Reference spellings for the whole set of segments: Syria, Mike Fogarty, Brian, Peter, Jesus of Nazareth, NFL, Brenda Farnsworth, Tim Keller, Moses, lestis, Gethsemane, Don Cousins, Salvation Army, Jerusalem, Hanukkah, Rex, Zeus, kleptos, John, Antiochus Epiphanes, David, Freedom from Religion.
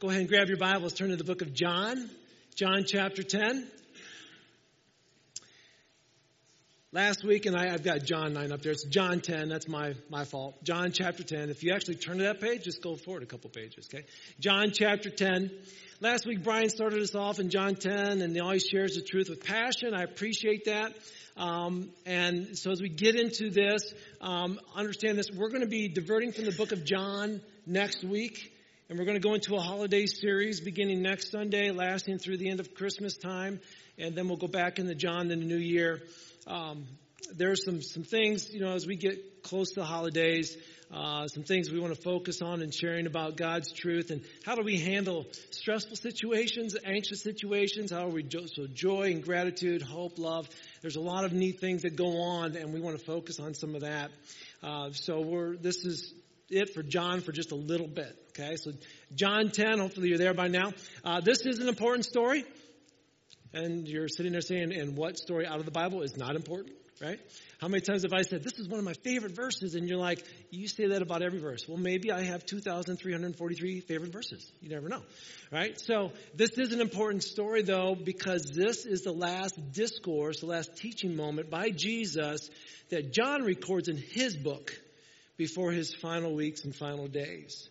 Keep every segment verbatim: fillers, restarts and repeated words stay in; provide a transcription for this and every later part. Go ahead and grab your Bibles. Turn to the book of John, John chapter ten. Last week, and I, I've got John nine up there. It's John ten. That's my, my fault. John chapter ten. If you actually turn to that page, just go forward a couple pages, okay? John chapter ten. Last week, Brian started us off in John ten, and he always shares the truth with passion. I appreciate that. Um, and so as we get into this, um, understand this. We're going to be diverting from the book of John next week, and we're going to go into a holiday series beginning next Sunday, lasting through the end of Christmas time, and then we'll go back into John in the new year. Um, there's some, some things, you know, as we get close to the holidays, uh, some things we want to focus on and sharing about God's truth and how do we handle stressful situations, anxious situations, how are we, jo- so joy and gratitude, hope, love. There's a lot of neat things that go on and we want to focus on some of that. Uh, so we're, this is it for John for just a little bit. Okay. So John ten, hopefully you're there by now. Uh, this is an important story. And you're sitting there saying, and what story out of the Bible is not important, right? How many times have I said, this is one of my favorite verses? And you're like, you say that about every verse. Well, maybe I have two thousand three hundred forty-three favorite verses. You never know, right? So this is an important story, though, because this is the last discourse, the last teaching moment by Jesus that John records in his book before his final weeks and final days.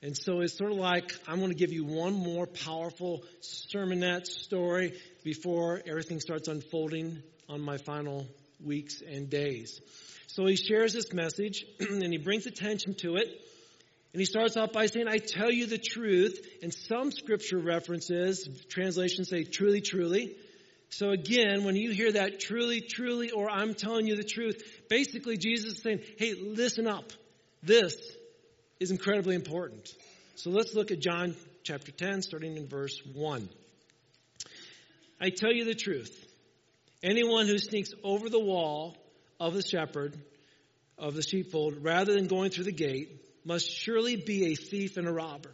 And so it's sort of like, I'm going to give you one more powerful sermonette story before everything starts unfolding on my final weeks and days. So he shares this message and he brings attention to it. And he starts off by saying, I tell you the truth. And some scripture references, translations say truly, truly. So again, when you hear that truly, truly, or I'm telling you the truth, basically Jesus is saying, hey, listen up. This is incredibly important. So let's look at John chapter ten, starting in verse one. I tell you the truth. Anyone who sneaks over the wall of the shepherd, of the sheepfold, rather than going through the gate, must surely be a thief and a robber.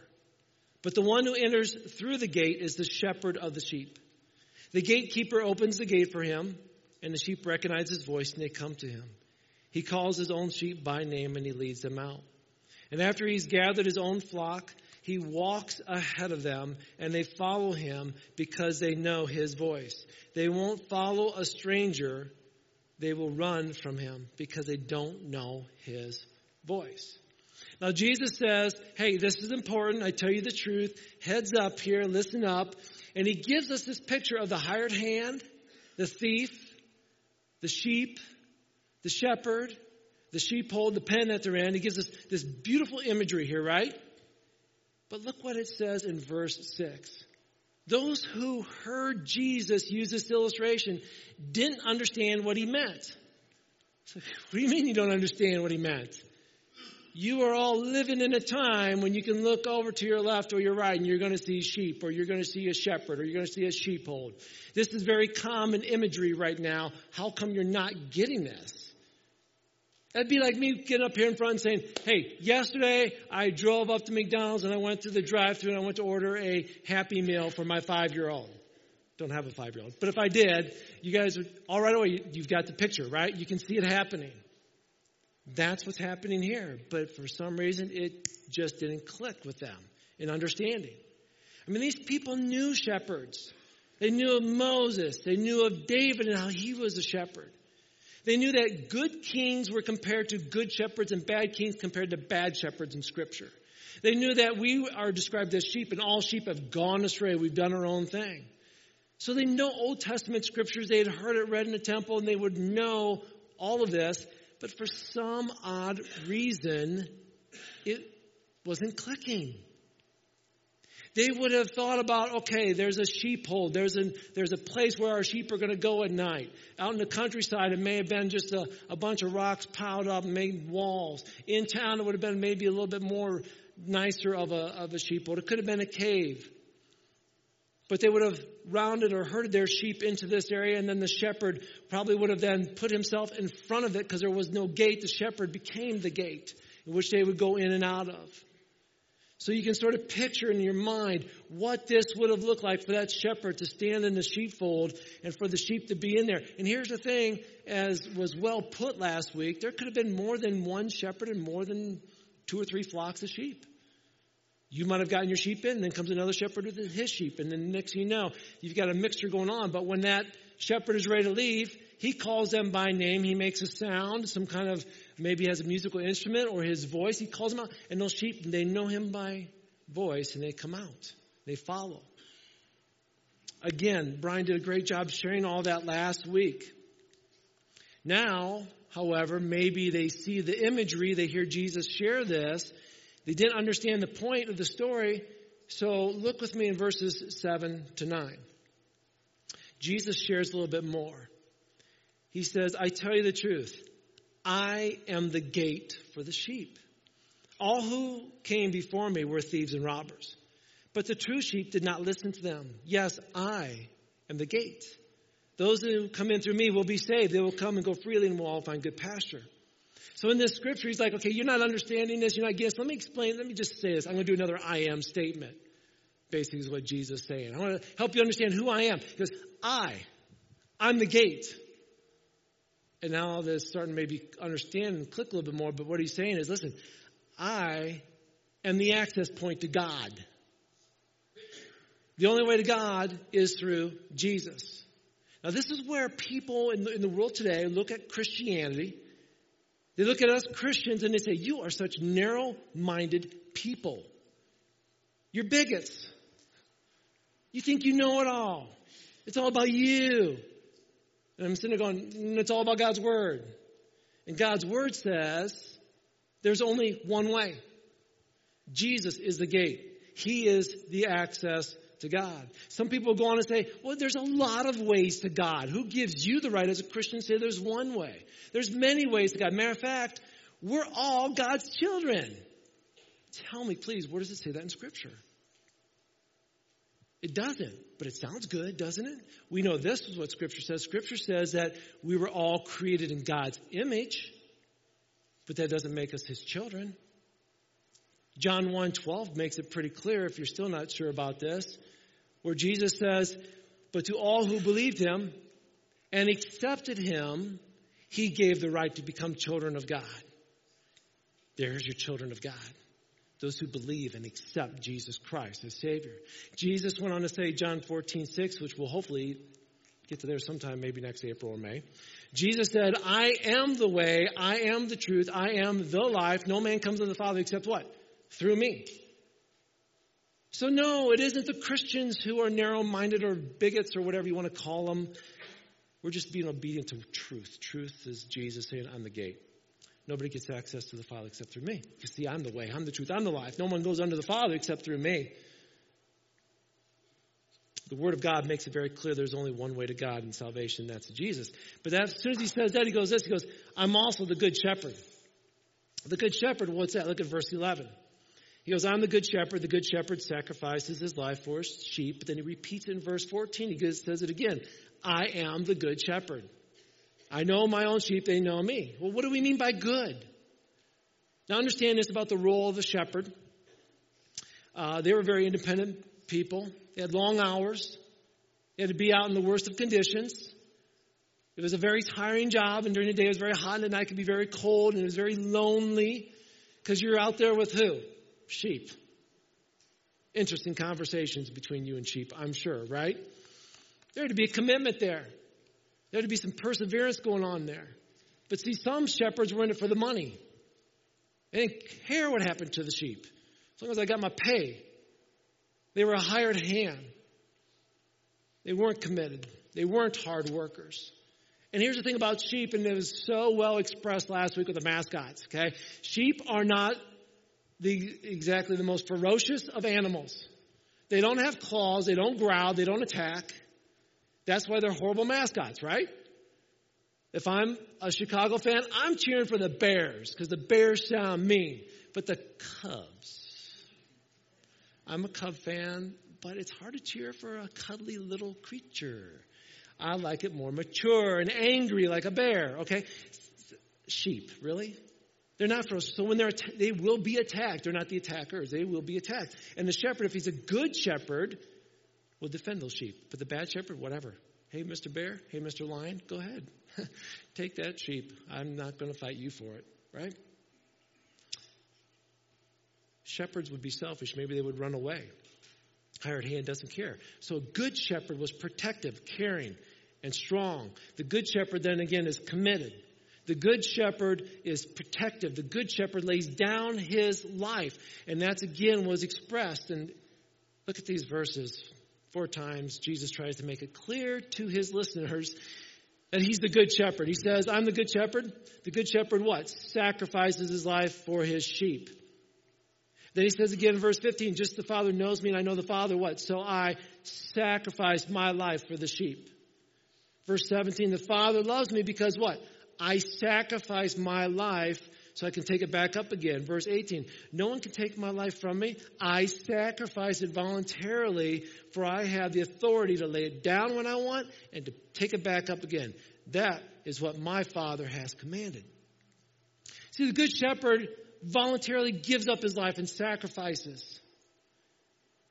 But the one who enters through the gate is the shepherd of the sheep. The gatekeeper opens the gate for him, and the sheep recognize his voice, and they come to him. He calls his own sheep by name, and he leads them out. And after he's gathered his own flock, he walks ahead of them, and they follow him because they know his voice. They won't follow a stranger. They will run from him because they don't know his voice. Now, Jesus says, hey, this is important. I tell you the truth. Heads up here. Listen up. And he gives us this picture of the hired hand, the thief, the sheep, the shepherd, the sheepfold, the pen at their end. He gives us this beautiful imagery here, right? But look what it says in verse six. Those who heard Jesus use this illustration didn't understand what he meant. So, what do you mean you don't understand what he meant? You are all living in a time when you can look over to your left or your right and you're going to see sheep or you're going to see a shepherd or you're going to see a sheepfold. This is very common imagery right now. How come you're not getting this? That'd be like me getting up here in front and saying, hey, yesterday I drove up to McDonald's and I went through the drive-thru and I went to order a Happy Meal for my five-year-old. Don't have a five-year-old. But if I did, you guys would, all right away, you've got the picture, right? You can see it happening. That's what's happening here. But for some reason, it just didn't click with them in understanding. I mean, these people knew shepherds. They knew of Moses. They knew of David and how he was a shepherd. They knew that good kings were compared to good shepherds and bad kings compared to bad shepherds in Scripture. They knew that we are described as sheep and all sheep have gone astray. We've done our own thing. So they know Old Testament Scriptures. They had heard it read in the temple and they would know all of this. But for some odd reason, it wasn't clicking. They would have thought about, okay, there's a sheepfold. There's a, there's a place where our sheep are going to go at night. Out in the countryside, it may have been just a, a bunch of rocks piled up and made walls. In town, it would have been maybe a little bit more nicer of a, of a sheepfold. It could have been a cave. But they would have rounded or herded their sheep into this area, and then the shepherd probably would have then put himself in front of it because there was no gate. The shepherd became the gate in which they would go in and out of. So you can sort of picture in your mind what this would have looked like for that shepherd to stand in the sheepfold and for the sheep to be in there. And here's the thing, as was well put last week, there could have been more than one shepherd and more than two or three flocks of sheep. You might have gotten your sheep in, and then comes another shepherd with his sheep. And then next thing you know, you've got a mixture going on. But when that shepherd is ready to leave, he calls them by name. He makes a sound, some kind of, maybe has a musical instrument or his voice. He calls them out. And those sheep, they know him by voice, and they come out. They follow. Again, Brian did a great job sharing all that last week. Now, however, maybe they see the imagery. They hear Jesus share this. They didn't understand the point of the story. So look with me in verses seven to nine. Jesus shares a little bit more. He says, I tell you the truth. I am the gate for the sheep. All who came before me were thieves and robbers. But the true sheep did not listen to them. Yes, I am the gate. Those who come in through me will be saved. They will come and go freely and will all find good pasture. So in this scripture, he's like, okay, you're not understanding this. You're not getting this. Let me explain. Let me just say this. I'm going to do another I am statement. Basically is what Jesus is saying. I want to help you understand who I am. He goes, I, I'm the gate. And now they're starting to maybe understand and click a little bit more. But what he's saying is, listen, I am the access point to God. The only way to God is through Jesus. Now, this is where people in the, in the world today look at Christianity. They look at us Christians and they say, you are such narrow-minded people. You're bigots. You think you know it all. It's all about you. And I'm sitting there going, it's all about God's word. And God's word says there's only one way. Jesus is the gate. He is the access to God. Some people go on and say, well, there's a lot of ways to God. Who gives you the right as a Christian to say there's one way? There's many ways to God. Matter of fact, we're all God's children. Tell me, please, where does it say that in Scripture? It doesn't, but it sounds good, doesn't it? We know this is what Scripture says. Scripture says that we were all created in God's image, but that doesn't make us his children. John one twelve makes it pretty clear, if you're still not sure about this, where Jesus says, but to all who believed him and accepted him, he gave the right to become children of God. There's your children of God. Those who believe and accept Jesus Christ as Savior. Jesus went on to say, John fourteen six, which we'll hopefully get to there sometime, maybe next April or May. Jesus said, I am the way, I am the truth, I am the life. No man comes to the Father except what? Through me. So no, it isn't the Christians who are narrow-minded or bigots or whatever you want to call them. We're just being obedient to truth. Truth is Jesus saying, I'm the gate. Nobody gets access to the Father except through me. You see, I'm the way, I'm the truth, I'm the life. No one goes unto the Father except through me. The Word of God makes it very clear there's only one way to God in salvation, and that's Jesus. But that, as soon as he says that, he goes this, he goes, I'm also the good shepherd. The good shepherd, what's that? Look at verse eleven. He goes, I'm the good shepherd. The good shepherd sacrifices his life for his sheep. But then he repeats it in verse fourteen. He goes, says it again. I am the good shepherd. I know my own sheep. They know me. Well, what do we mean by good? Now, understand this about the role of the shepherd. Uh, they were very independent people. They had long hours. They had to be out in the worst of conditions. It was a very tiring job. And during the day, it was very hot. And at night, it could be very cold. And it was very lonely because you're out there with who? Sheep. Interesting conversations between you and sheep, I'm sure, right? There had to be a commitment there. There had to be some perseverance going on there. But see, some shepherds were in it for the money. They didn't care what happened to the sheep. As long as I got my pay. They were a hired hand. They weren't committed. They weren't hard workers. And here's the thing about sheep, and it was so well expressed last week with the mascots, okay? Sheep are not The, exactly the most ferocious of animals. They don't have claws. They don't growl. They don't attack. That's why they're horrible mascots, right? If I'm a Chicago fan, I'm cheering for the Bears because the Bears sound mean. But the Cubs, I'm a Cub fan, but it's hard to cheer for a cuddly little creature. I like it more mature and angry like a bear, okay? Sheep, really? They're not for us. So when they're, they will be attacked. They're not the attackers. They will be attacked. And the shepherd, if he's a good shepherd, will defend those sheep. But the bad shepherd, whatever. Hey, Mister Bear. Hey, Mister Lion. Go ahead. Take that sheep. I'm not going to fight you for it. Right? Shepherds would be selfish. Maybe they would run away. Hired hand doesn't care. So a good shepherd was protective, caring, and strong. The good shepherd then again is committed. The good shepherd is protective. The good shepherd lays down his life. And that's again was expressed. And look at these verses. Four times Jesus tries to make it clear to his listeners that he's the good shepherd. He says, I'm the good shepherd. The good shepherd what? Sacrifices his life for his sheep. Then he says again in verse fifteen, just the Father knows me and I know the Father what? So I sacrifice my life for the sheep. Verse seventeen, the Father loves me because what? I sacrifice my life so I can take it back up again. Verse eighteen, no one can take my life from me. I sacrifice it voluntarily, for I have the authority to lay it down when I want and to take it back up again. That is what my Father has commanded. See, the good shepherd voluntarily gives up his life and sacrifices.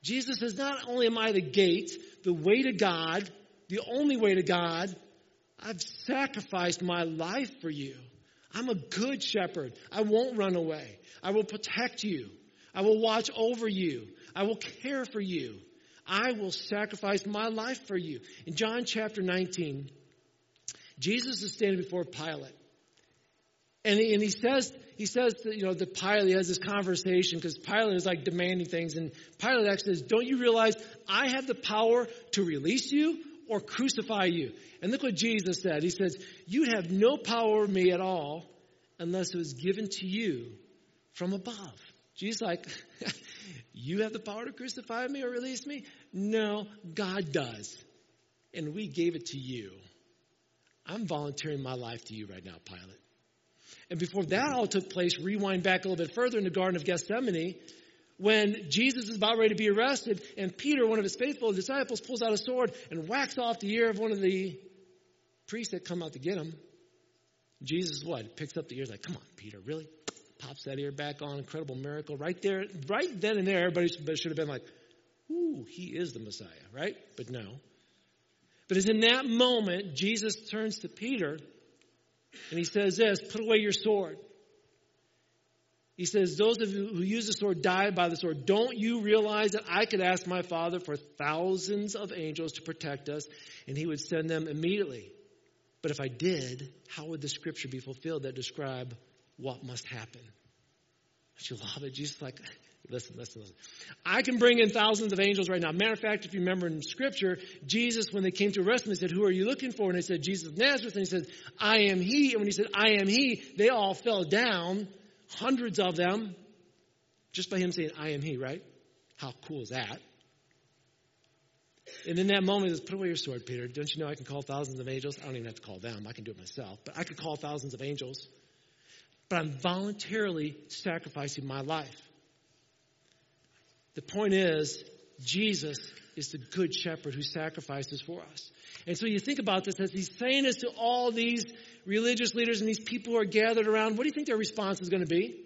Jesus says, not only am I the gate, the way to God, the only way to God, I've sacrificed my life for you. I'm a good shepherd. I won't run away. I will protect you. I will watch over you. I will care for you. I will sacrifice my life for you. In John chapter nineteen, Jesus is standing before Pilate. And he, and he says, he says, that, you know, that Pilate has this conversation because Pilate is like demanding things. And Pilate actually says, don't you realize I have the power to release you or crucify you? And look what Jesus said. He says, you have no power over me at all unless it was given to you from above. Jesus like, you have the power to crucify me or release me? No, God does. And we gave it to you. I'm volunteering my life to you right now, Pilate. And before that all took place, rewind back a little bit further in the Garden of Gethsemane, when Jesus is about ready to be arrested, and Peter, one of his faithful disciples, pulls out a sword and whacks off the ear of one of the priests that come out to get him. Jesus, what? Picks up the ear, like, come on, Peter, really? Pops that ear back on, incredible miracle. Right there, right then and there, everybody should have been like, ooh, he is the Messiah, right? But no. But it's in that moment, Jesus turns to Peter, and he says this, put away your sword. He says, those of you who use the sword die by the sword. Don't you realize that I could ask my Father for thousands of angels to protect us, and he would send them immediately? But if I did, how would the scripture be fulfilled that describe what must happen? Don't you love it? Jesus is like, listen, listen, listen. I can bring in thousands of angels right now. Matter of fact, if you remember in scripture, Jesus, when they came to arrest him, he said, who are you looking for? And they said, Jesus of Nazareth. And he said, I am he. And when he said, I am he, they all fell down. Hundreds of them, just by him saying, I am he, right? How cool is that? And in that moment, he says, put away your sword, Peter. Don't you know I can call thousands of angels? I don't even have to call them. I can do it myself. But I could call thousands of angels. But I'm voluntarily sacrificing my life. The point is, Jesus is the good shepherd who sacrifices for us. And so you think about this as he's saying this to all these religious leaders and these people who are gathered around. What do you think their response is going to be?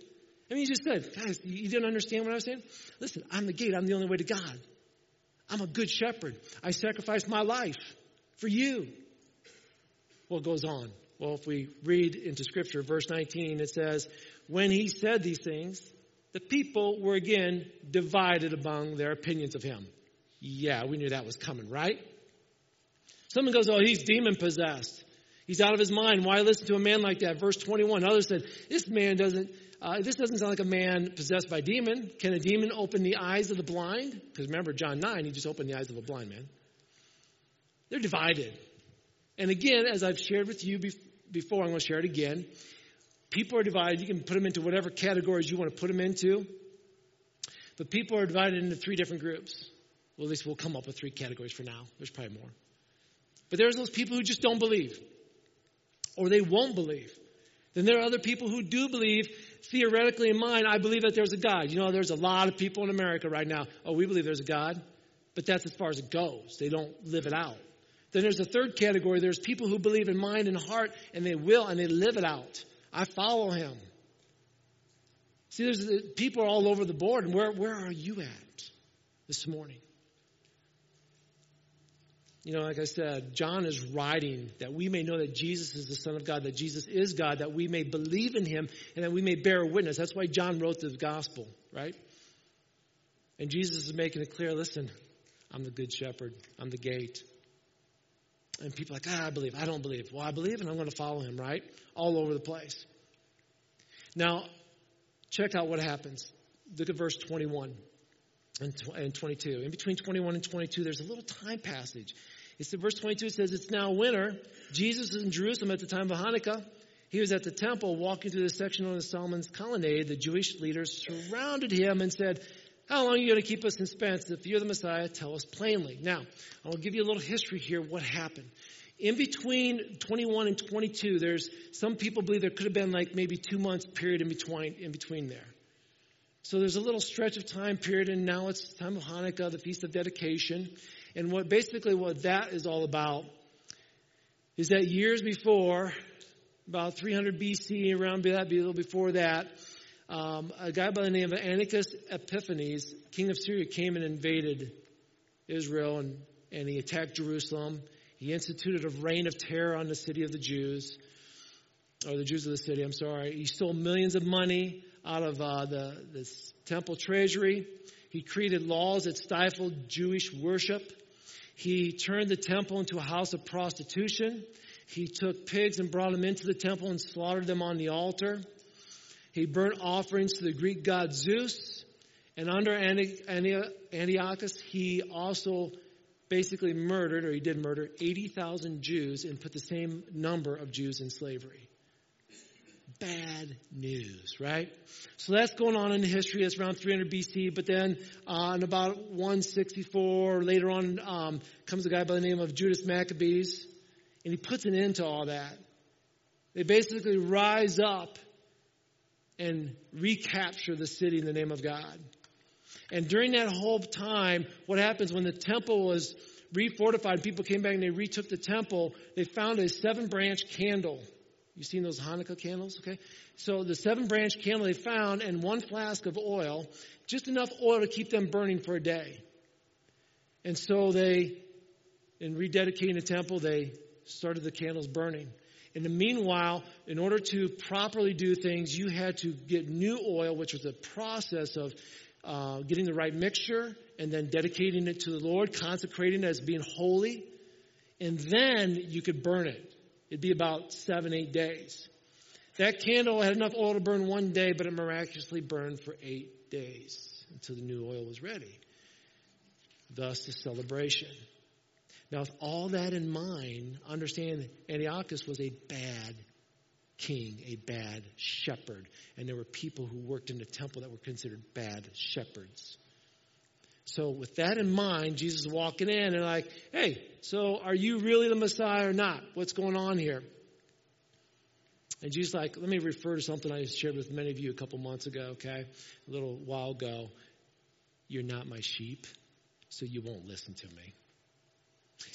I mean, you just said, guys, you didn't understand what I was saying? Listen, I'm the gate. I'm the only way to God. I'm a good shepherd. I sacrificed my life for you. Well, it goes on. Well, if we read into scripture, verse nineteen, it says, when he said these things, the people were again divided among their opinions of him. Yeah, we knew that was coming, right? Someone goes, oh, he's demon-possessed. He's out of his mind. Why listen to a man like that? Verse twenty-one. Others said, this man doesn't, uh, this doesn't sound like a man possessed by a demon. Can a demon open the eyes of the blind? Because remember, John nine, he just opened the eyes of a blind man. They're divided. And again, as I've shared with you be- before, I'm going to share it again. People are divided. You can put them into whatever categories you want to put them into. But people are divided into three different groups. Well, at least we'll come up with three categories for now. There's probably more. But there's those people who just don't believe. Or they won't believe. Then there are other people who do believe. Theoretically in mind, I believe that there's a God. You know, there's a lot of people in America right now. Oh, we believe there's a God. But that's as far as it goes. They don't live it out. Then there's a third category. There's people who believe in mind and heart. And they will and they live it out. I follow him. See, there's people all over the board. And where, where are you at this morning? You know, like I said, John is writing that we may know that Jesus is the Son of God, that Jesus is God, that we may believe in him, and that we may bear witness. That's why John wrote the gospel, right? And Jesus is making it clear, listen, I'm the good shepherd. I'm the gate. And people are like, ah, I believe. I don't believe. Well, I believe, and I'm going to follow him, right? All over the place. Now, check out what happens. Look at verse twenty-one and twenty-two. In between twenty-one and twenty-two, there's a little time passage. It's in verse twenty-two, it says, it's now winter. Jesus is in Jerusalem at the time of Hanukkah. He was at the temple walking through the section on the Solomon's colonnade. The Jewish leaders surrounded him and said, how long are you going to keep us in suspense? If you're the Messiah, tell us plainly. Now, I'll give you a little history here what happened. In between twenty-one and twenty-two, there's some people believe there could have been like maybe two months period in between, in between there. So there's a little stretch of time period, and now it's the time of Hanukkah, the Feast of Dedication. And what basically what that is all about is that years before, about three hundred B C, around that, a little before that, Um, a guy by the name of Antiochus Epiphanes, king of Syria, came and invaded Israel, and, and he attacked Jerusalem. He instituted a reign of terror on the city of the Jews, or the Jews of the city, I'm sorry. He stole millions of money out of uh, the, the temple treasury. He created laws that stifled Jewish worship. He turned the temple into a house of prostitution. He took pigs and brought them into the temple and slaughtered them on the altar. He burnt offerings to the Greek god Zeus. And under Antiochus, he also basically murdered, or he did murder, eighty thousand Jews and put the same number of Jews in slavery. Bad news, right? So that's going on in history. That's around three hundred B C. But then uh, in about one sixty-four, later on, um, comes a guy by the name of Judas Maccabees. And he puts an end to all that. They basically rise up and recapture the city in the name of God. And during that whole time, what happens when the temple was refortified, people came back and they retook the temple, they found a seven-branch candle. You've seen those Hanukkah candles, okay? So the seven-branch candle they found and one flask of oil, just enough oil to keep them burning for a day. And so they, in rededicating the temple, they started the candles burning. In the meanwhile, in order to properly do things, you had to get new oil, which was a process of uh, getting the right mixture and then dedicating it to the Lord, consecrating it as being holy. And then you could burn it. It'd be about seven, eight days. That candle had enough oil to burn one day, but it miraculously burned for eight days until the new oil was ready. Thus the celebration. Now, with all that in mind, understand Antiochus was a bad king, a bad shepherd. And there were people who worked in the temple that were considered bad shepherds. So with that in mind, Jesus is walking in and like, hey, so are you really the Messiah or not? What's going on here? And Jesus is like, let me refer to something I shared with many of you a couple months ago, okay? A little while ago. You're not my sheep, so you won't listen to me.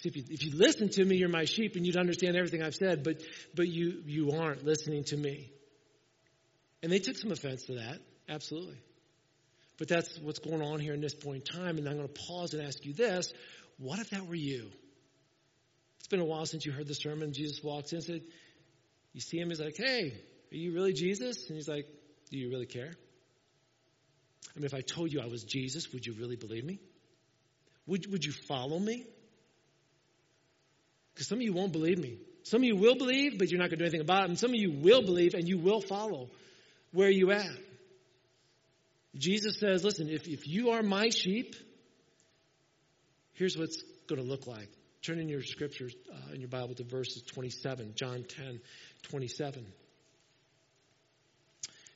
See, if you, if you listen to me, you're my sheep, and you'd understand everything I've said, but but you, you aren't listening to me. And they took some offense to that, absolutely. But that's what's going on here in this point in time, and I'm going to pause and ask you this. What if that were you? It's been a while since you heard the sermon. Jesus walks in and said, you see him, he's like, hey, are you really Jesus? And he's like, do you really care? I mean, if I told you I was Jesus, would you really believe me? Would Would you follow me? Because some of you won't believe me. Some of you will believe, but you're not going to do anything about it. And some of you will believe, and you will follow where you at. Jesus says, listen, if, if you are my sheep, here's what's going to look like. Turn in your scriptures, uh, in your Bible, to verses twenty-seven, John ten, twenty-seven. It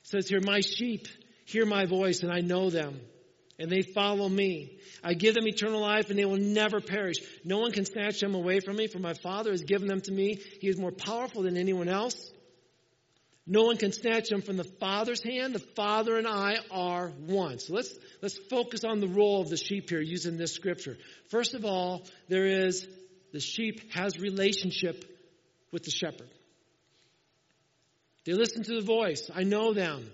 says here, my sheep hear my voice, and I know them. And they follow me. I give them eternal life, and they will never perish. No one can snatch them away from me, for my Father has given them to me. He is more powerful than anyone else. No one can snatch them from the Father's hand. The Father and I are one. So let's let's focus on the role of the sheep here using this scripture. First of all, there is the sheep has relationship with the shepherd. They listen to the voice. I know them.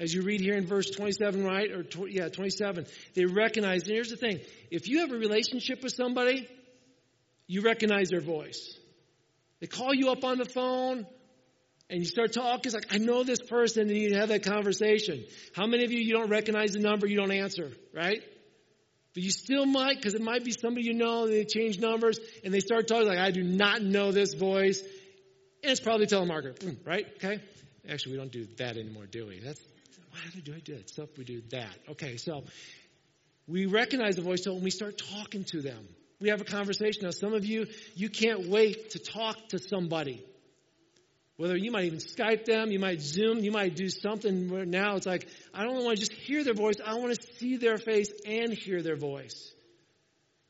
As you read here in verse twenty-seven, right? Or tw- yeah, twenty-seven. They recognize, and here's the thing. If you have a relationship with somebody, you recognize their voice. They call you up on the phone, and you start talking. It's like, I know this person, and you have that conversation. How many of you, you don't recognize the number, you don't answer, right? But you still might, because it might be somebody you know, and they change numbers, and they start talking like, I do not know this voice. And it's probably a telemarketer, right? Okay? Actually, we don't do that anymore, do we? That's, why do I do that stuff? We do that. Okay, so we recognize the voice, so when we start talking to them, we have a conversation. Now, some of you, you can't wait to talk to somebody. Whether you might even Skype them, you might Zoom, you might do something where now it's like, I don't want to just hear their voice. I want to see their face and hear their voice.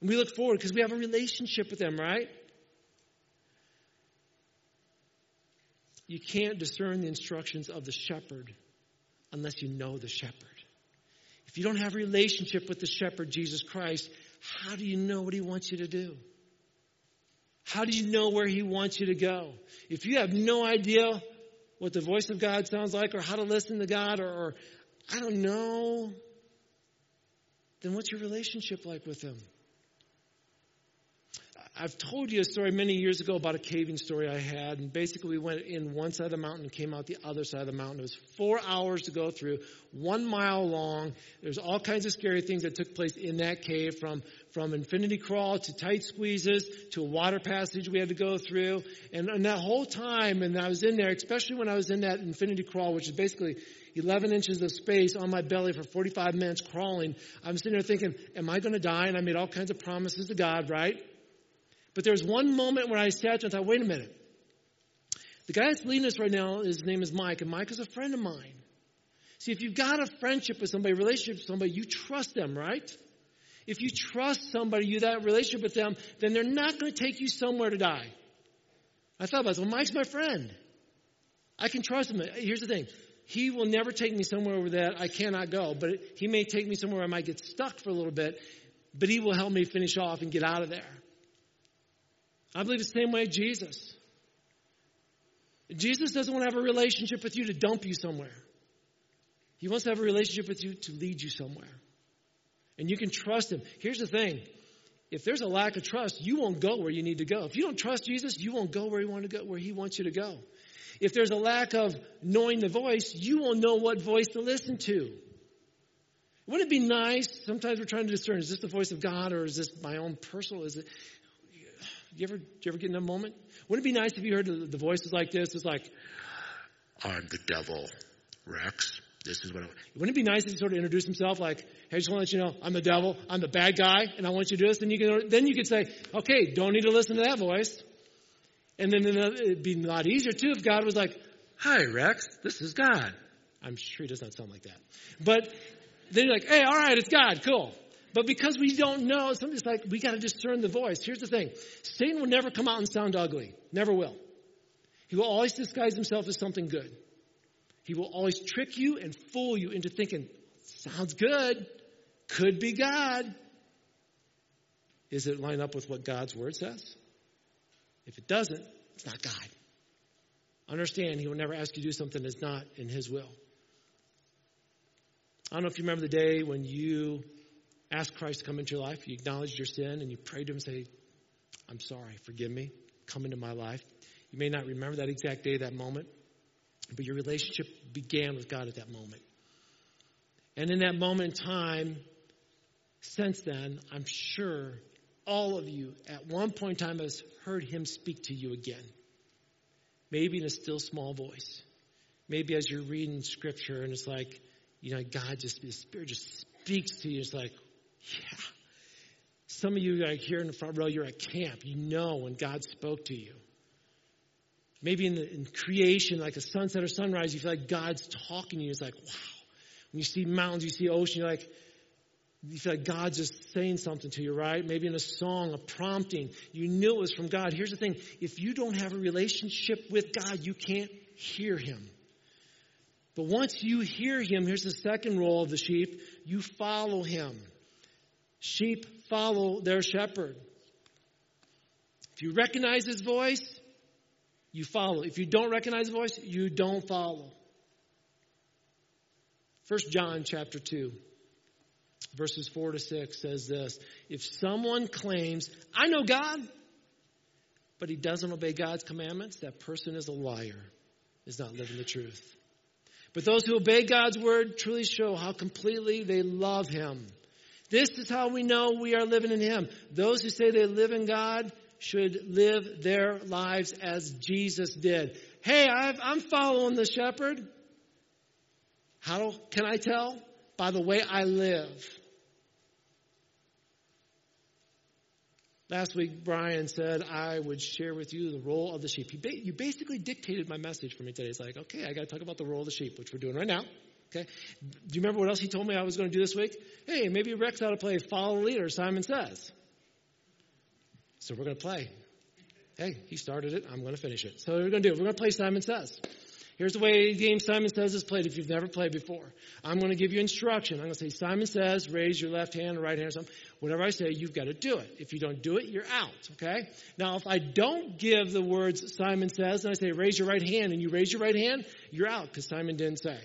And we look forward because we have a relationship with them, right? You can't discern the instructions of the shepherd unless you know the shepherd. If you don't have a relationship with the shepherd, Jesus Christ, how do you know what he wants you to do? How do you know where he wants you to go? If you have no idea what the voice of God sounds like or how to listen to God or, or I don't know, then what's your relationship like with him? I've told you a story many years ago about a caving story I had. And basically we went in one side of the mountain and came out the other side of the mountain. It was four hours to go through, one mile long. There's all kinds of scary things that took place in that cave, from, from infinity crawl to tight squeezes to a water passage we had to go through. And, and that whole time, and I was in there, especially when I was in that infinity crawl, which is basically eleven inches of space on my belly for forty-five minutes crawling. I'm sitting there thinking, am I going to die? And I made all kinds of promises to God, right? But there was one moment where I sat and thought, wait a minute. The guy that's leading us right now, his name is Mike, and Mike is a friend of mine. See, if you've got a friendship with somebody, a relationship with somebody, you trust them, right? If you trust somebody, you have that relationship with them, then they're not going to take you somewhere to die. I thought about it. Well, Mike's my friend. I can trust him. Here's the thing. He will never take me somewhere where that I cannot go, but he may take me somewhere I might get stuck for a little bit, but he will help me finish off and get out of there. I believe the same way Jesus. Jesus doesn't want to have a relationship with you to dump you somewhere. He wants to have a relationship with you to lead you somewhere. And you can trust him. Here's the thing. If there's a lack of trust, you won't go where you need to go. If you don't trust Jesus, you won't go where he wants to go, where he wants you to go. If there's a lack of knowing the voice, you won't know what voice to listen to. Wouldn't it be nice? Sometimes we're trying to discern, is this the voice of God or is this my own personal? Is it? Do you ever, do you ever get in that moment? Wouldn't it be nice if you heard the, the voices like this? It's like, I'm the devil, Rex. This is what I want. Wouldn't it be nice if he sort of introduced himself like, hey, I just want to let you know, I'm the devil. I'm the bad guy, and I want you to do this. And you can, then you could say, okay, don't need to listen to that voice. And then it would be a lot easier, too, if God was like, hi, Rex, this is God. I'm sure he does not sound like that. But then you're like, hey, all right, it's God, cool. But because we don't know, somebody's like, we got to discern the voice. Here's the thing. Satan will never come out and sound ugly. Never will. He will always disguise himself as something good. He will always trick you and fool you into thinking, sounds good. Could be God. Is it line up with what God's word says? If it doesn't, it's not God. Understand, he will never ask you to do something that's not in his will. I don't know if you remember the day when you ask Christ to come into your life. You acknowledged your sin and you prayed to him and say, I'm sorry, forgive me. Come into my life. You may not remember that exact day, that moment, but your relationship began with God at that moment. And in that moment in time, since then, I'm sure all of you at one point in time has heard him speak to you again. Maybe in a still small voice. Maybe as you're reading scripture and it's like, you know, God just, the Spirit just speaks to you. It's like, yeah. Some of you are here in the front row, you're at camp. You know when God spoke to you. Maybe in, the, in creation, like a sunset or sunrise, you feel like God's talking to you. It's like, wow. When you see mountains, you see ocean, you're like, you feel like God's just saying something to you, right? Maybe in a song, a prompting. You knew it was from God. Here's the thing. If you don't have a relationship with God, you can't hear him. But once you hear him, here's the second role of the sheep. You follow him. Sheep follow their shepherd. If you recognize his voice, you follow. If you don't recognize his voice, you don't follow. First John chapter two, verses four to six says this. If someone claims, I know God, but he doesn't obey God's commandments, that person is a liar, is not living the truth. But those who obey God's word truly show how completely they love him. This is how we know we are living in him. Those who say they live in God should live their lives as Jesus did. Hey, I've, I'm following the shepherd. How can I tell? By the way I live. Last week, Brian said I would share with you the role of the sheep. You basically dictated my message for me today. It's like, okay, I got to talk about the role of the sheep, which we're doing right now. Okay. Do you remember what else he told me I was going to do this week? Hey, maybe Rex ought to play Follow the Leader, Simon Says. So we're going to play. Hey, he started it. I'm going to finish it. So what we're going to do, we're going to play Simon Says. Here's the way the game Simon Says is played if you've never played before. I'm going to give you instruction. I'm going to say, Simon says, raise your left hand or right hand or something. Whatever I say, you've got to do it. If you don't do it, you're out, okay? Now, if I don't give the words Simon says and I say, raise your right hand, and you raise your right hand, you're out because Simon didn't say.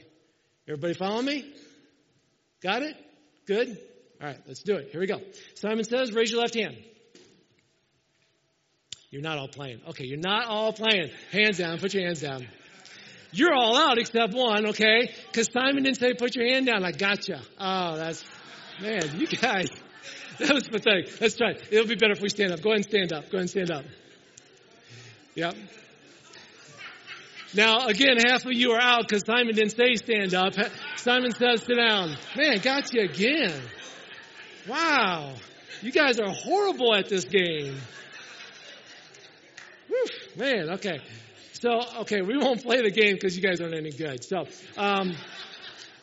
Everybody follow me? Got it? Good? All right, let's do it. Here we go. Simon says, raise your left hand. You're not all playing. Okay, you're not all playing. Hands down. Put your hands down. You're all out except one, okay? Because Simon didn't say, put your hand down. I gotcha. Oh, that's, man, you guys, that was pathetic. Let's try it. It'll be better if we stand up. Go ahead and stand up. Go ahead and stand up. Yep. Now, again, half of you are out because Simon didn't say stand up. Simon says sit down. Man, gotcha again. Wow. You guys are horrible at this game. Woof, man, okay. So, okay, we won't play the game because you guys aren't any good. So, um,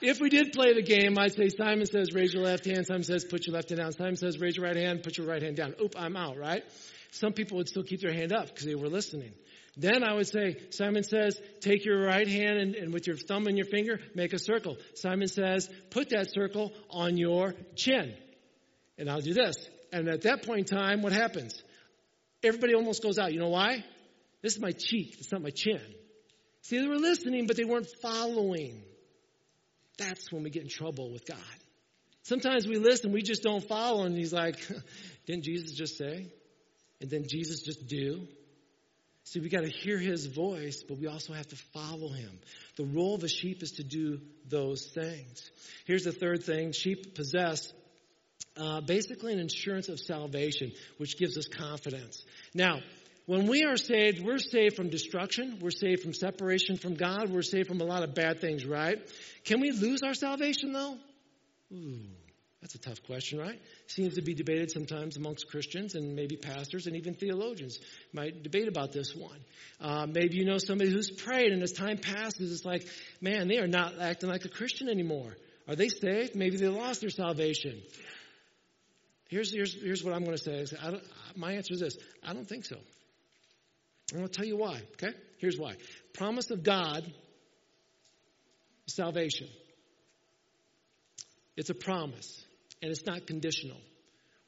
if we did play the game, I'd say Simon says, raise your left hand. Simon says, put your left hand down. Simon says, raise your right hand. Put your right hand down. Oop, I'm out, right? Some people would still keep their hand up because they were listening. Then I would say, Simon says, take your right hand and, and with your thumb and your finger, make a circle. Simon says, put that circle on your chin. And I'll do this. And at that point in time, what happens? Everybody almost goes out. You know why? This is my cheek. It's not my chin. See, they were listening, but they weren't following. That's when we get in trouble with God. Sometimes we listen, we just don't follow. And he's like, didn't Jesus just say? And then Jesus just do? See, we got to hear his voice, but we also have to follow him. The role of a sheep is to do those things. Here's the third thing. Sheep possess uh, basically an insurance of salvation, which gives us confidence. Now, when we are saved, we're saved from destruction. We're saved from separation from God. We're saved from a lot of bad things, right? Can we lose our salvation, though? Ooh, that's a tough question, right? Seems to be debated sometimes amongst Christians and maybe pastors and even theologians might debate about this one. Uh, maybe you know somebody who's prayed, and as time passes, it's like, man, they are not acting like a Christian anymore. Are they saved? Maybe they lost their salvation. Here's, here's, here's what I'm going to say. I don't, my answer is this. I don't think so. And I'll tell you why, okay? Here's why. Promise of God is salvation. It's a promise, and it's not conditional.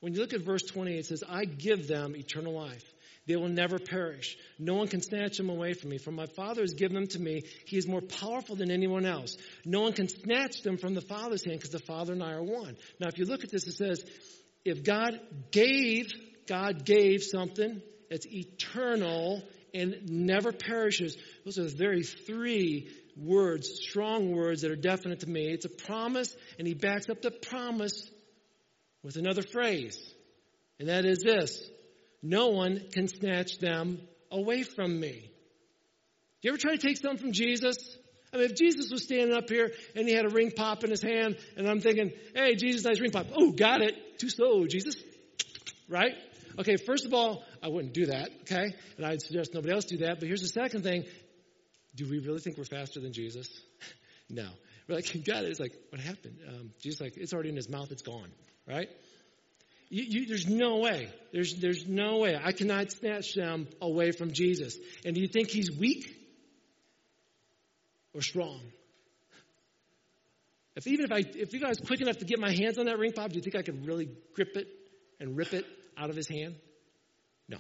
When you look at verse twenty, it says, I give them eternal life. They will never perish. No one can snatch them away from me. For my Father has given them to me. He is more powerful than anyone else. No one can snatch them from the Father's hand because the Father and I are one. Now, if you look at this, it says, if God gave, God gave something, it's eternal and never perishes. Those are the very three words, strong words that are definite to me. It's a promise, and he backs up the promise with another phrase. And that is this: no one can snatch them away from me. Do you ever try to take something from Jesus? I mean, if Jesus was standing up here and he had a ring pop in his hand, and I'm thinking, hey, Jesus, nice ring pop. Oh, got it. Too slow, Jesus. Right? Okay, first of all, I wouldn't do that, okay? And I'd suggest nobody else do that. But here's the second thing. Do we really think we're faster than Jesus? No. We're like, you got it. It's like, what happened? Um, Jesus like, it's already in his mouth. It's gone, right? You, you, there's no way. There's, there's no way. I cannot snatch them away from Jesus. And do you think he's weak or strong? If even if I, if you guys quick enough to get my hands on that ring pop, do you think I could really grip it and rip it out of his hand? No.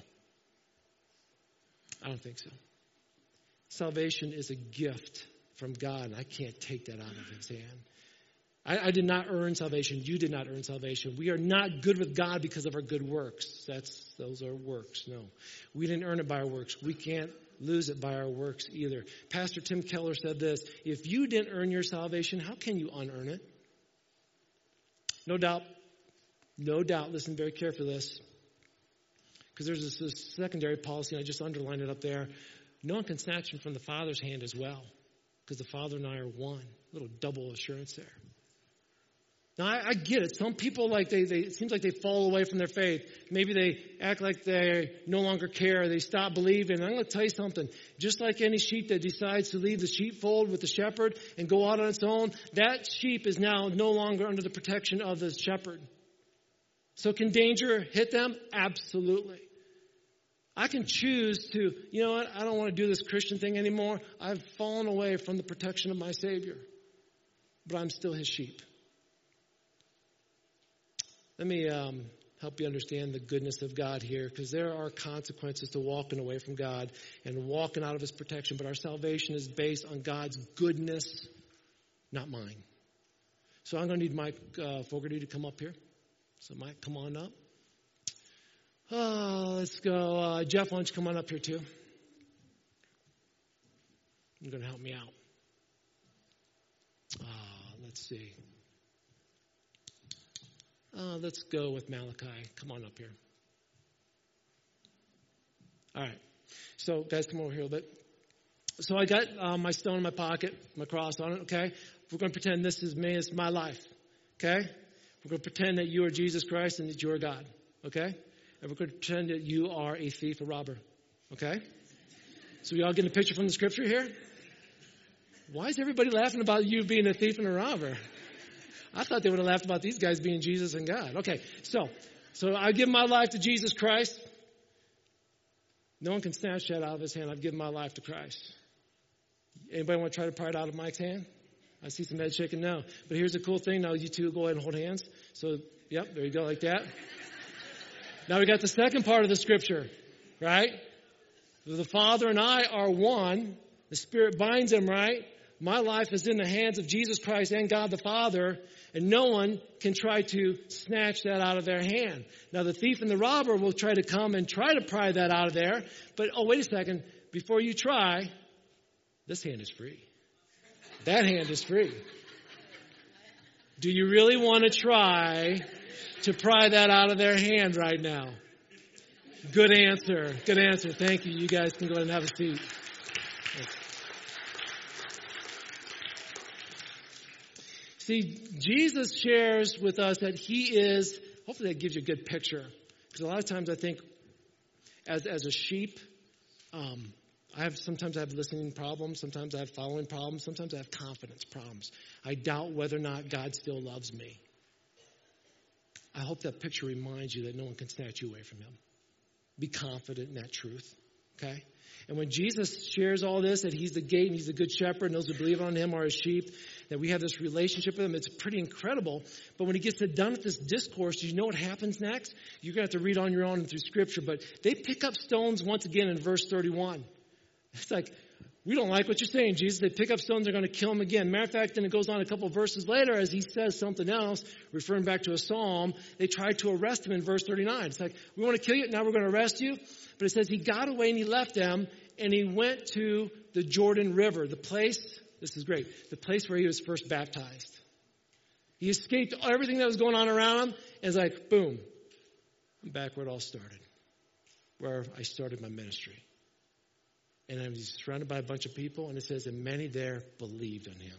I don't think so. Salvation is a gift from God, and I can't take that out of his hand. I, I did not earn salvation. You did not earn salvation. We are not good with God because of our good works. That's those are works. No. We didn't earn it by our works. We can't lose it by our works either. Pastor Tim Keller said this: if you didn't earn your salvation, how can you unearn it? No doubt No doubt, listen very carefully to this, because there's this, this secondary policy, and I just underlined it up there. No one can snatch him from the Father's hand as well, because the Father and I are one. A little double assurance there. Now, I, I get it. Some people, like they, they, it seems like they fall away from their faith. Maybe they act like they no longer care. They stop believing. And I'm going to tell you something. Just like any sheep that decides to leave the sheepfold with the shepherd and go out on its own, that sheep is now no longer under the protection of the shepherd. So can danger hit them? Absolutely. I can choose to, you know what, I don't want to do this Christian thing anymore. I've fallen away from the protection of my Savior, but I'm still his sheep. Let me um, help you understand the goodness of God here, because there are consequences to walking away from God and walking out of his protection, but our salvation is based on God's goodness, not mine. So I'm going to need Mike uh, Fogarty to come up here. So Mike, come on up. Oh, let's go. Uh, Jeff, why don't you come on up here too? You're going to help me out. Uh, let's see. Uh, let's go with Malachi. Come on up here. All right. So, guys, come over here a little bit. So I got uh, my stone in my pocket, my cross on it, okay? We're going to pretend this is me. It's my life, okay? We're going to pretend that you are Jesus Christ and that you are God, okay? And we're going to pretend that you are a thief, a robber. Okay? So we all getting a picture from the scripture here? Why is everybody laughing about you being a thief and a robber? I thought they would have laughed about these guys being Jesus and God. Okay, so so I give my life to Jesus Christ. No one can snatch that out of his hand. I've given my life to Christ. Anybody want to try to pry it out of Mike's hand? I see some head shaking now. But here's the cool thing. Now you two go ahead and hold hands. So, yep, there you go, like that. Now we got the second part of the scripture, right? The Father and I are one. The Spirit binds them, right? My life is in the hands of Jesus Christ and God the Father, and no one can try to snatch that out of their hand. Now the thief and the robber will try to come and try to pry that out of there, but oh, wait a second. Before you try, this hand is free. That hand is free. Do you really want to try to pry that out of their hand right now? Good answer. Good answer. Thank you. You guys can go ahead and have a seat. Thanks. See, Jesus shares with us that he is, hopefully that gives you a good picture. Because a lot of times I think as as a sheep, um, I have sometimes I have listening problems, sometimes I have following problems, sometimes I have confidence problems. I doubt whether or not God still loves me. I hope that picture reminds you that no one can snatch you away from him. Be confident in that truth, okay? And when Jesus shares all this, that he's the gate and he's the good shepherd, and those who believe on him are his sheep, that we have this relationship with him, it's pretty incredible. But when he gets done with this discourse, you know what happens next? You're going to have to read on your own and through Scripture. But they pick up stones once again in verse thirty-one. It's like, we don't like what you're saying, Jesus. They pick up stones, they're going to kill him again. Matter of fact, then it goes on a couple of verses later as he says something else, referring back to a psalm. They tried to arrest him in verse thirty-nine. It's like, we want to kill you, now we're going to arrest you. But it says he got away and he left them, and he went to the Jordan River, the place, this is great, the place where he was first baptized. He escaped everything that was going on around him, and it's like, boom, I'm back where it all started, where I started my ministry. And I'm surrounded by a bunch of people. And it says, and many there believed on him.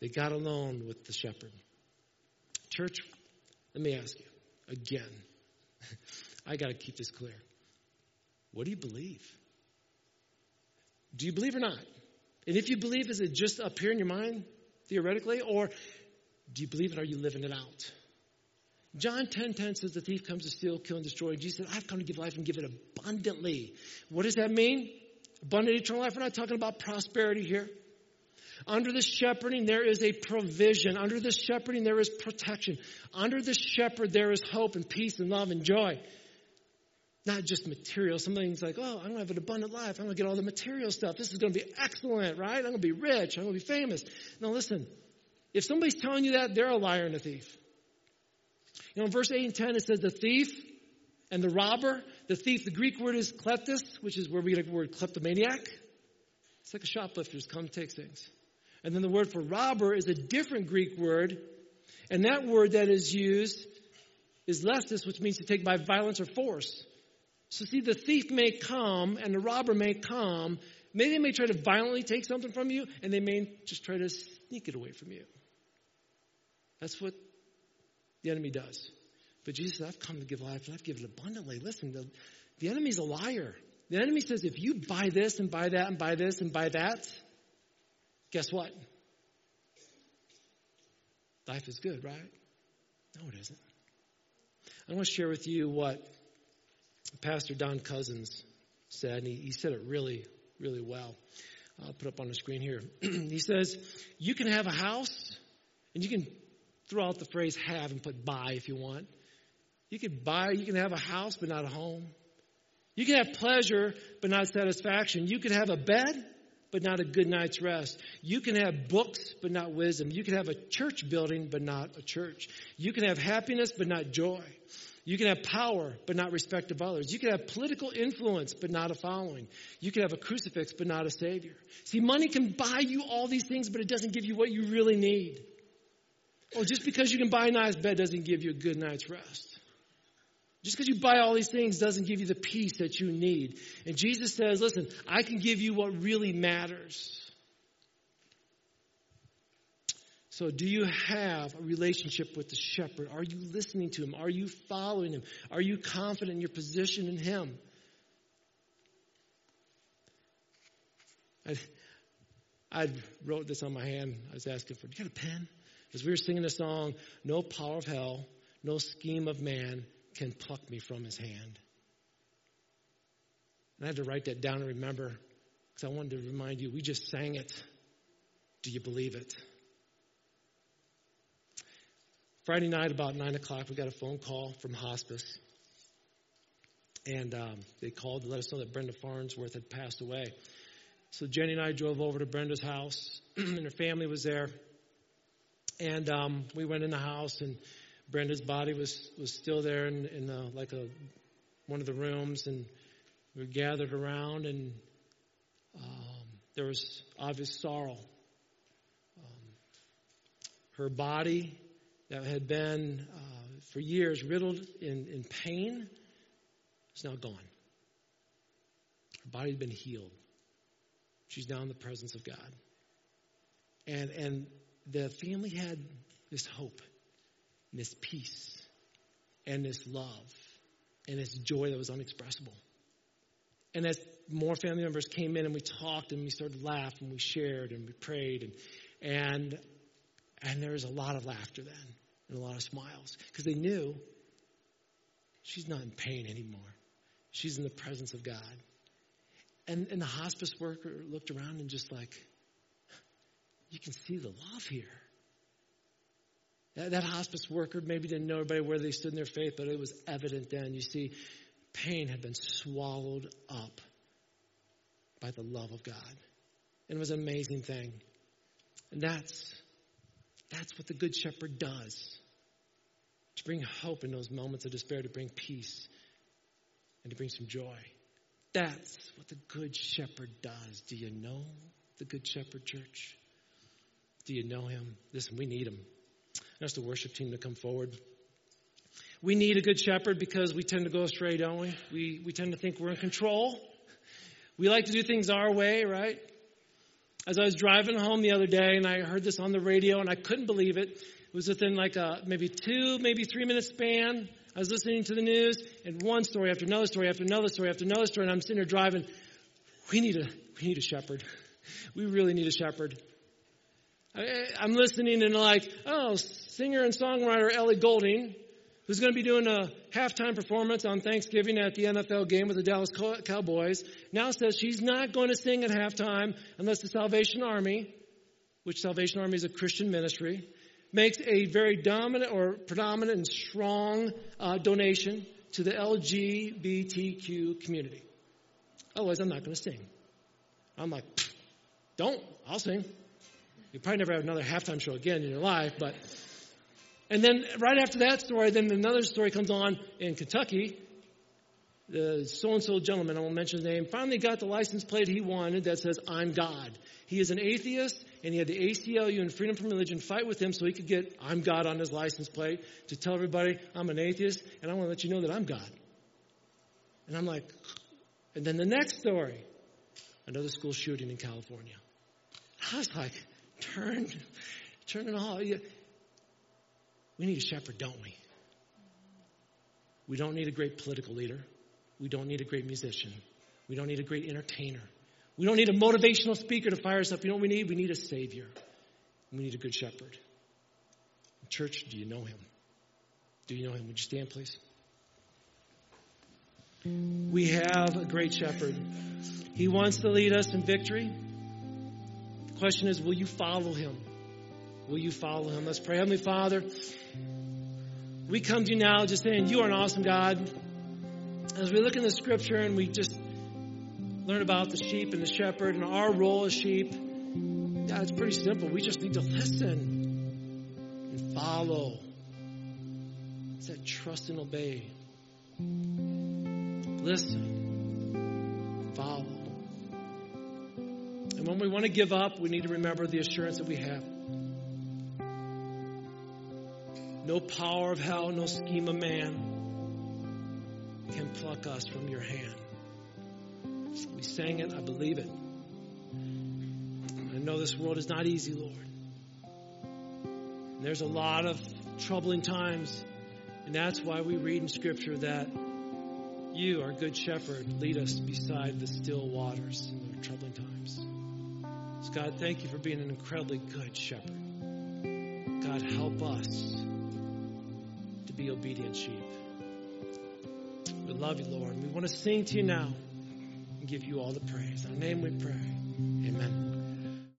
They got alone with the shepherd. Church, let me ask you again. I got to keep this clear. What do you believe? Do you believe or not? And if you believe, is it just up here in your mind, theoretically? Or do you believe it? Are you living it out? John ten ten says the thief comes to steal, kill, and destroy. Jesus said, I've come to give life and give it abundantly. What does that mean? Abundant eternal life. We're not talking about prosperity here. Under the shepherding, there is a provision. Under the shepherding, there is protection. Under the shepherd, there is hope and peace and love and joy. Not just material. Something's like, oh, I'm going to have an abundant life. I'm going to get all the material stuff. This is going to be excellent, right? I'm going to be rich. I'm going to be famous. Now, listen, if somebody's telling you that, they're a liar and a thief. You know, in verse eight and ten, it says the thief and the robber. The thief, the Greek word is kleptos, which is where we get the word kleptomaniac. It's like a shoplifter, just come take things. And then the word for robber is a different Greek word. And that word that is used is lestis, which means to take by violence or force. So see, the thief may come and the robber may come. Maybe they may try to violently take something from you, and they may just try to sneak it away from you. That's what the enemy does. But Jesus said, I've come to give life, and I've given abundantly. Listen, the, the enemy's a liar. The enemy says, if you buy this and buy that and buy this and buy that, guess what? Life is good, right? No, it isn't. I want to share with you what Pastor Don Cousins said, and he, he said it really, really well. I'll put up on the screen here. He says, you can have a house, and you can throw out the phrase have and put buy if you want. You can buy, you can have a house, but not a home. You can have pleasure, but not satisfaction. You can have a bed, but not a good night's rest. You can have books, but not wisdom. You can have a church building, but not a church. You can have happiness, but not joy. You can have power, but not respect of others. You can have political influence, but not a following. You can have a crucifix, but not a savior. See, money can buy you all these things, but it doesn't give you what you really need. Oh, just because you can buy a nice bed doesn't give you a good night's rest. Just because you buy all these things doesn't give you the peace that you need. And Jesus says, listen, I can give you what really matters. So do you have a relationship with the shepherd? Are you listening to him? Are you following him? Are you confident in your position in him? I, I wrote this on my hand. I was asking for, do you got a pen? Because we were singing a song, no power of hell, no scheme of man can pluck me from his hand. And I had to write that down and remember, because I wanted to remind you, we just sang it. Do you believe it? Friday night about nine o'clock, we got a phone call from hospice. And um, they called to let us know that Brenda Farnsworth had passed away. So Jenny and I drove over to Brenda's house, and her family was there. And um, we went in the house, and Brenda's body was, was still there in, in the, like a, one of the rooms, and we were gathered around, and um, there was obvious sorrow. Um, her body that had been uh, for years riddled in, in pain is now gone. Her body had been healed. She's now in the presence of God. And, and the family had this hope, this peace, and this love, and this joy that was unexpressible. And as more family members came in and we talked and we started to laugh and we shared and we prayed, and and, and there was a lot of laughter then and a lot of smiles, because they knew she's not in pain anymore. She's in the presence of God. And, and the hospice worker looked around and just like, you can see the love here. That hospice worker maybe didn't know everybody where they stood in their faith, but it was evident then. You see, pain had been swallowed up by the love of God. And it was an amazing thing. And that's, that's what the Good Shepherd does. To bring hope in those moments of despair, to bring peace, and to bring some joy. That's what the Good Shepherd does. Do you know the Good Shepherd, church? Do you know him? Listen, we need him. And that's the worship team to come forward. We need a good shepherd because we tend to go astray, don't we? We we tend to think we're in control. We like to do things our way, right? As I was driving home the other day, and I heard this on the radio, and I couldn't believe it. It was within like a maybe two, maybe three minute span. I was listening to the news, and one story after another story after another story after another story, and I'm sitting here driving. We need a we need a shepherd. We really need a shepherd. I'm listening and like, oh, singer and songwriter Ellie Goulding, who's going to be doing a halftime performance on Thanksgiving at the N F L game with the Dallas Cowboys, now says she's not going to sing at halftime unless the Salvation Army, which Salvation Army is a Christian ministry, makes a very dominant or predominant and strong uh, donation to the L G B T Q community. Otherwise, I'm not going to sing. I'm like, don't, I'll sing. You'll probably never have another halftime show again in your life, but... And then right after that story, then another story comes on in Kentucky the so-and-so gentleman, I won't mention his name, finally got the license plate he wanted that says, I'm God. He is an atheist, and he had the A C L U and Freedom from Religion fight with him so he could get I'm God on his license plate to tell everybody, I'm an atheist, and I want to let you know that I'm God. And I'm like, and then the next story, another school shooting in California. I was like, turn, turn it all. We need a shepherd, don't we? We don't need a great political leader. We don't need a great musician. We don't need a great entertainer. We don't need a motivational speaker to fire us up. You know what we need? We need a savior. We need a good shepherd. Church, do you know him? Do you know him? Would you stand, please? We have a great shepherd. He wants to lead us in victory. The question is, will you follow him? Will you follow him? Let's pray. Heavenly Father, we come to you now just saying, you are an awesome God. As we look in the scripture and we just learn about the sheep and the shepherd and our role as sheep, yeah, it's pretty simple. We just need to listen and follow. It's that trust and obey. Listen. Follow. And when we want to give up, we need to remember the assurance that we have. No power of hell, no scheme of man can pluck us from your hand. We sang it, I believe it. I know this world is not easy, Lord. And there's a lot of troubling times, and that's why we read in Scripture that you, our good shepherd, lead us beside the still waters in the troubling times. So God, thank you for being an incredibly good shepherd. God, help us to be obedient sheep. We love you, Lord. We want to sing to you now and give you all the praise. In our name we pray. Amen.